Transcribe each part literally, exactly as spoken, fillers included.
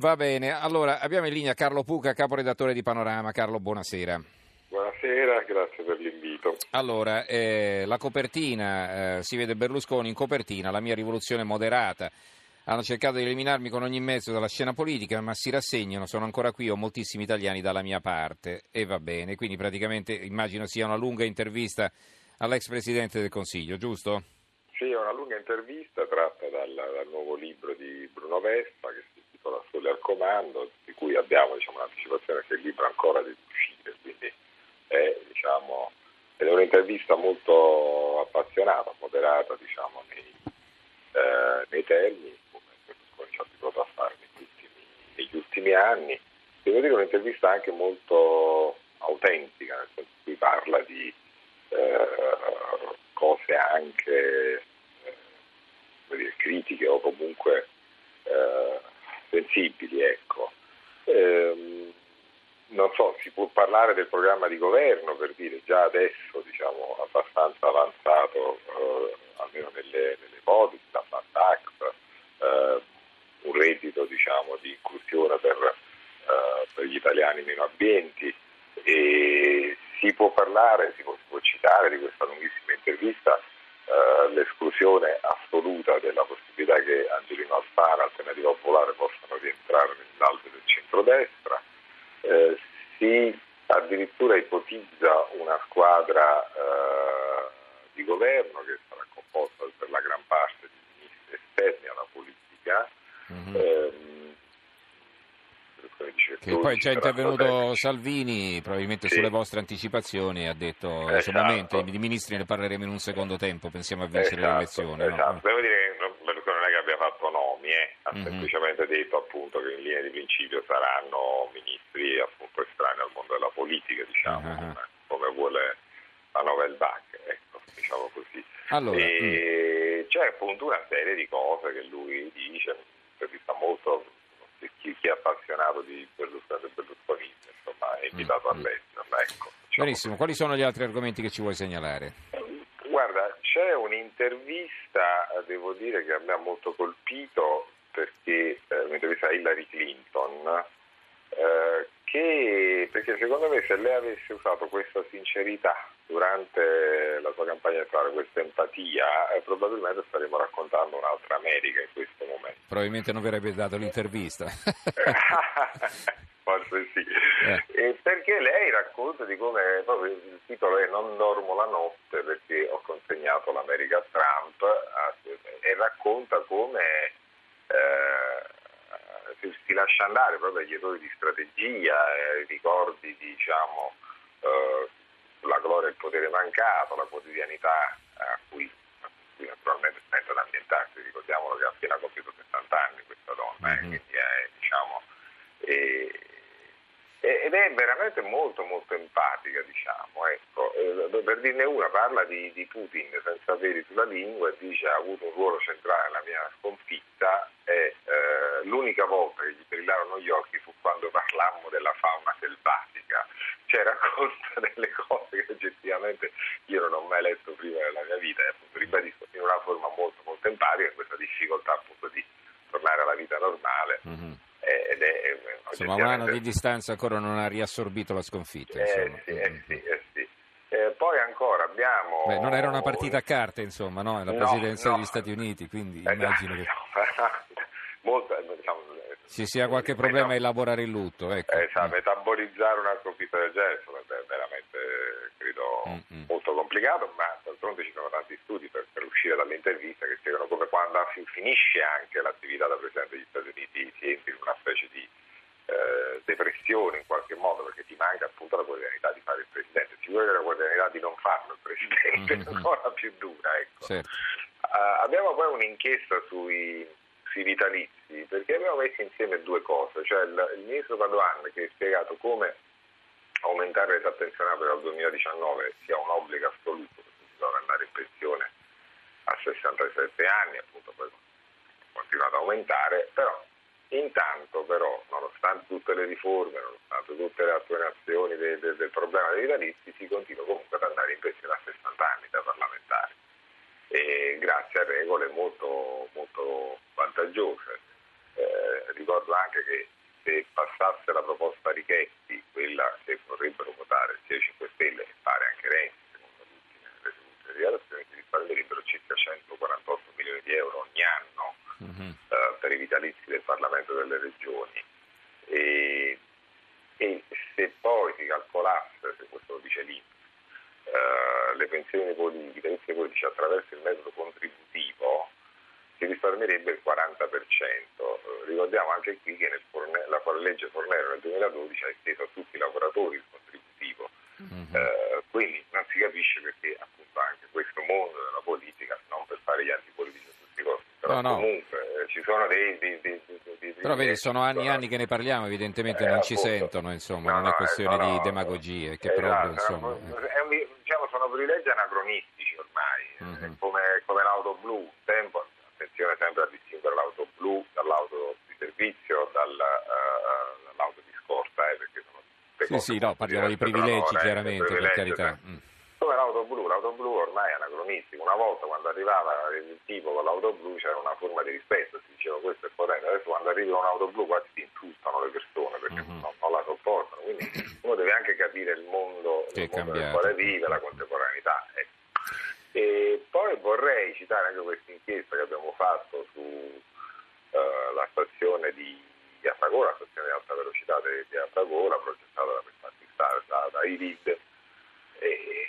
Va bene, allora abbiamo in linea Carlo Puca, caporedattore di Panorama. Carlo, buonasera. Buonasera, grazie per l'invito. Allora, eh, la copertina, eh, si vede Berlusconi in copertina, la mia rivoluzione moderata. Hanno cercato di eliminarmi con ogni mezzo dalla scena politica, ma si rassegnano, sono ancora qui, ho moltissimi italiani dalla mia parte. E va bene, quindi praticamente immagino sia una lunga intervista all'ex Presidente del Consiglio, giusto? Sì, è una lunga intervista tratta dal, dal nuovo libro di Bruno Vespa, che si intitola Soli al comando, di cui abbiamo, diciamo, un'anticipazione che il libro ancora deve uscire, quindi è, diciamo, è un'intervista molto appassionata, moderata, diciamo, nei, eh, nei termini. Anni, devo dire un'intervista anche molto autentica, nel senso che parla di eh, cose anche eh, come dire, critiche o comunque eh, sensibili, ecco. Ehm, non so, si può parlare del programma di governo, per dire, già adesso, diciamo, abbastanza avanzato, eh, almeno nelle ipotesi, la flat tax, eh, un reddito, diciamo, di inclusione per, uh, per gli italiani meno abbienti, e si può parlare, si può, si può citare di questa lunghissima intervista uh, l'esclusione assoluta della possibilità che Angelino Alfano e Alternativa Popolare possano rientrare nell'alveo del centrodestra, uh, si addirittura ipotizza una squadra uh, di governo che sarà composta per la gran parte di ministri esterni alla politica. Mm-hmm. Ehm, che poi c'è intervenuto Salvini probabilmente, sì, sulle vostre anticipazioni, ha detto, esatto, di ministri ne parleremo in un secondo tempo, pensiamo a vincere, esatto, l'elezione, esatto. No? Devo dire che non è che abbia fatto nomi, eh. ha mm-hmm. semplicemente detto, appunto, che in linea di principio saranno ministri, appunto, estranei al mondo della politica, diciamo, uh-huh. come, come vuole la Novelbac, ecco, diciamo così. Allora, e mm. c'è appunto una serie di cose che lui dice, intervista molto, chi, chi è appassionato di Berlusconi e berlusconismo, insomma, è invitato mm. a leggerla, ecco. Diciamo. Benissimo, quali sono gli altri argomenti che ci vuoi segnalare? Guarda, c'è un'intervista, devo dire, che mi ha molto colpito, perché eh, un'intervista a Hillary Clinton, eh, che, perché secondo me se lei avesse usato questa sincerità durante la sua campagna elettorale, questa empatia, eh, probabilmente staremmo raccontando un'altra America in questo momento. Probabilmente non verrebbe dato l'intervista. Forse sì. Eh. Eh, perché lei racconta di come, proprio il titolo è Non dormo la notte perché ho consegnato l'America a Trump, a, e racconta come eh, si lascia andare proprio agli errori di strategia, eh, ricordi, diciamo, eh, la gloria e il potere mancato, la quotidianità a cui, a cui naturalmente tenta ad ambientarsi. Ricordiamolo che ha appena compiuto settanta anni questa donna, mm-hmm. eh, quindi è, diciamo, eh, ed è veramente molto molto empatica, diciamo, ecco. Eh, per dirne una, parla di, di Putin senza peli sulla lingua e dice: ha avuto un ruolo centrale nella mia sconfitta, e eh, l'unica volta che gli brillarono gli occhi fu quando parlammo della fauna selvatica. Cioè, racconta delle cose che oggettivamente io non ho mai letto prima nella mia vita, e appunto ribadisco in una forma molto molto empatica questa difficoltà, appunto, di tornare alla vita normale. Mm-hmm. Ed è, oggettivamente... Insomma, un anno di distanza ancora non ha riassorbito la sconfitta. Eh, sì, eh, sì, eh, sì. Eh, poi ancora abbiamo... Beh, non era una partita a carte, insomma, no? La presidenza no, no. degli Stati Uniti, quindi eh, immagino no, che... No. Molto, diciamo, se si ha qualche problema a elaborare il lutto, ecco. eh, sa, metabolizzare una sconfitta del genere è veramente, credo, Mm-mm. molto complicato, ma d'altronde ci sono tanti studi per, per uscire dall'intervista che spiegano come, quando finisce anche l'attività da Presidente degli Stati Uniti, si entra in una specie di eh, depressione in qualche modo, perché ti manca appunto la quotidianità di fare il Presidente, ci vuole la quotidianità di non farlo il Presidente, Mm-hmm. è ancora più dura, ecco. Certo. Uh, abbiamo poi un'inchiesta sui... sui vitalizi, perché abbiamo messo insieme due cose, cioè il, il ministro Padoan che ha spiegato come aumentare l'età pensionabile dal duemiladiciannove sia un obbligo assoluto, perché si dovrà andare in pensione a sessantasette anni, appunto, poi continua ad aumentare, però intanto, però, nonostante tutte le riforme, nonostante tutte le attenuazioni del, del, del problema dei vitalizi, si continua comunque ad andare in pensione a sessanta anni da parlamentari, e grazie a regole molto molto vantaggiose. eh, ricordo anche che se passasse la proposta Richetti, quella che vorrebbero votare sia i cinque Stelle e pare anche Renzi, secondo tutti nelle sedute di relazione, si risparmierebbero circa centoquarantotto milioni di euro ogni anno mm-hmm. eh, per i vitalizi del Parlamento delle Regioni. E, e se poi si calcolasse, se questo lo dice l'I N P S, eh, le pensioni politiche, le pensioni politiche attraverso il metodo contributivo, si risparmierebbe il quaranta per cento. Ricordiamo anche qui che nel Forne- la legge Fornero nel duemiladodici ha esteso a tutti i lavoratori il contributivo, mm-hmm. eh, quindi non si capisce perché appunto anche questo mondo della politica, non per fare gli antipolitici a tutti i costi, però no, no. comunque eh, ci sono dei... dei, dei, dei, dei però vedi, sono anni e anni che ne parliamo, evidentemente eh, non appunto. ci sentono, insomma, no, non è questione no, no, di demagogie, no, che esatto, proprio, insomma... No, eh. è un, diciamo, sono privilegi anacronistici ormai, mm-hmm. eh, come, come l'auto blu, un tempo... Attenzione sempre a distinguere l'auto blu dall'auto di servizio, dal, uh, dall'auto di scorta, eh, perché sono sì, sì, no, parliamo di privilegi, no, chiaramente, privilegi, per carità. Mm. Come l'auto blu, l'auto blu ormai è anacronistico. Una volta quando arrivava il tipo con l'auto blu c'era una forma di rispetto, si diceva questo è potente, adesso quando arriva un'auto blu quasi ti insultano le persone perché mm-hmm. non, non la sopportano, quindi uno deve anche capire il mondo, il mondo nel quale vive, la contemporaneità. Ecco. E poi vorrei citare anche questa inchiesta che abbiamo fatto sulla uh, stazione di, di Afragola, la stazione di alta velocità di, di Afragola, progettata da questa artista, da Irid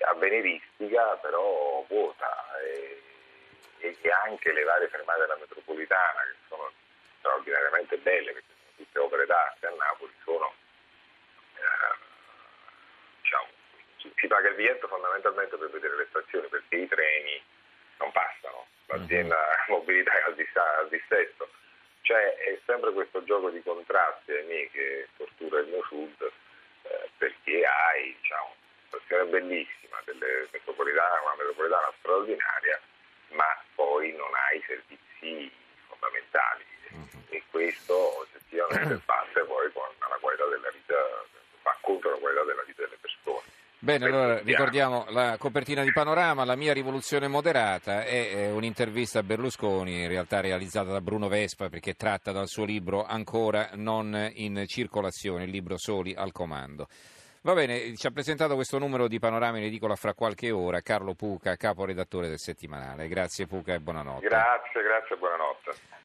a Veneristica, però vuota, e, e che anche le varie fermate della metropolitana, che sono straordinariamente belle perché sono tutte opere d'arte a Napoli, sono uh, diciamo si paga il biglietto fondamentalmente per vedere le stazioni, perché i treni non passano, l'azienda uh-huh. mobilità è al, dis- al dissesto, cioè è sempre questo gioco di contrasti a me che tortura il mio sud, eh, perché hai diciamo, una stazione bellissima, delle metropolitane, una metropolitana straordinaria, ma poi non hai servizi fondamentali uh-huh. e questo oggettivamente uh-huh. passa poi con la qualità della vita, fa contro la qualità della vita delle persone. Bene, allora ricordiamo la copertina di Panorama, La mia rivoluzione moderata, è un'intervista a Berlusconi, in realtà realizzata da Bruno Vespa perché tratta dal suo libro ancora non in circolazione, il libro Soli al comando. Va bene, ci ha presentato questo numero di Panorama in edicola fra qualche ora Carlo Puca, caporedattore del settimanale. Grazie Puca e buonanotte. Grazie, grazie e buonanotte.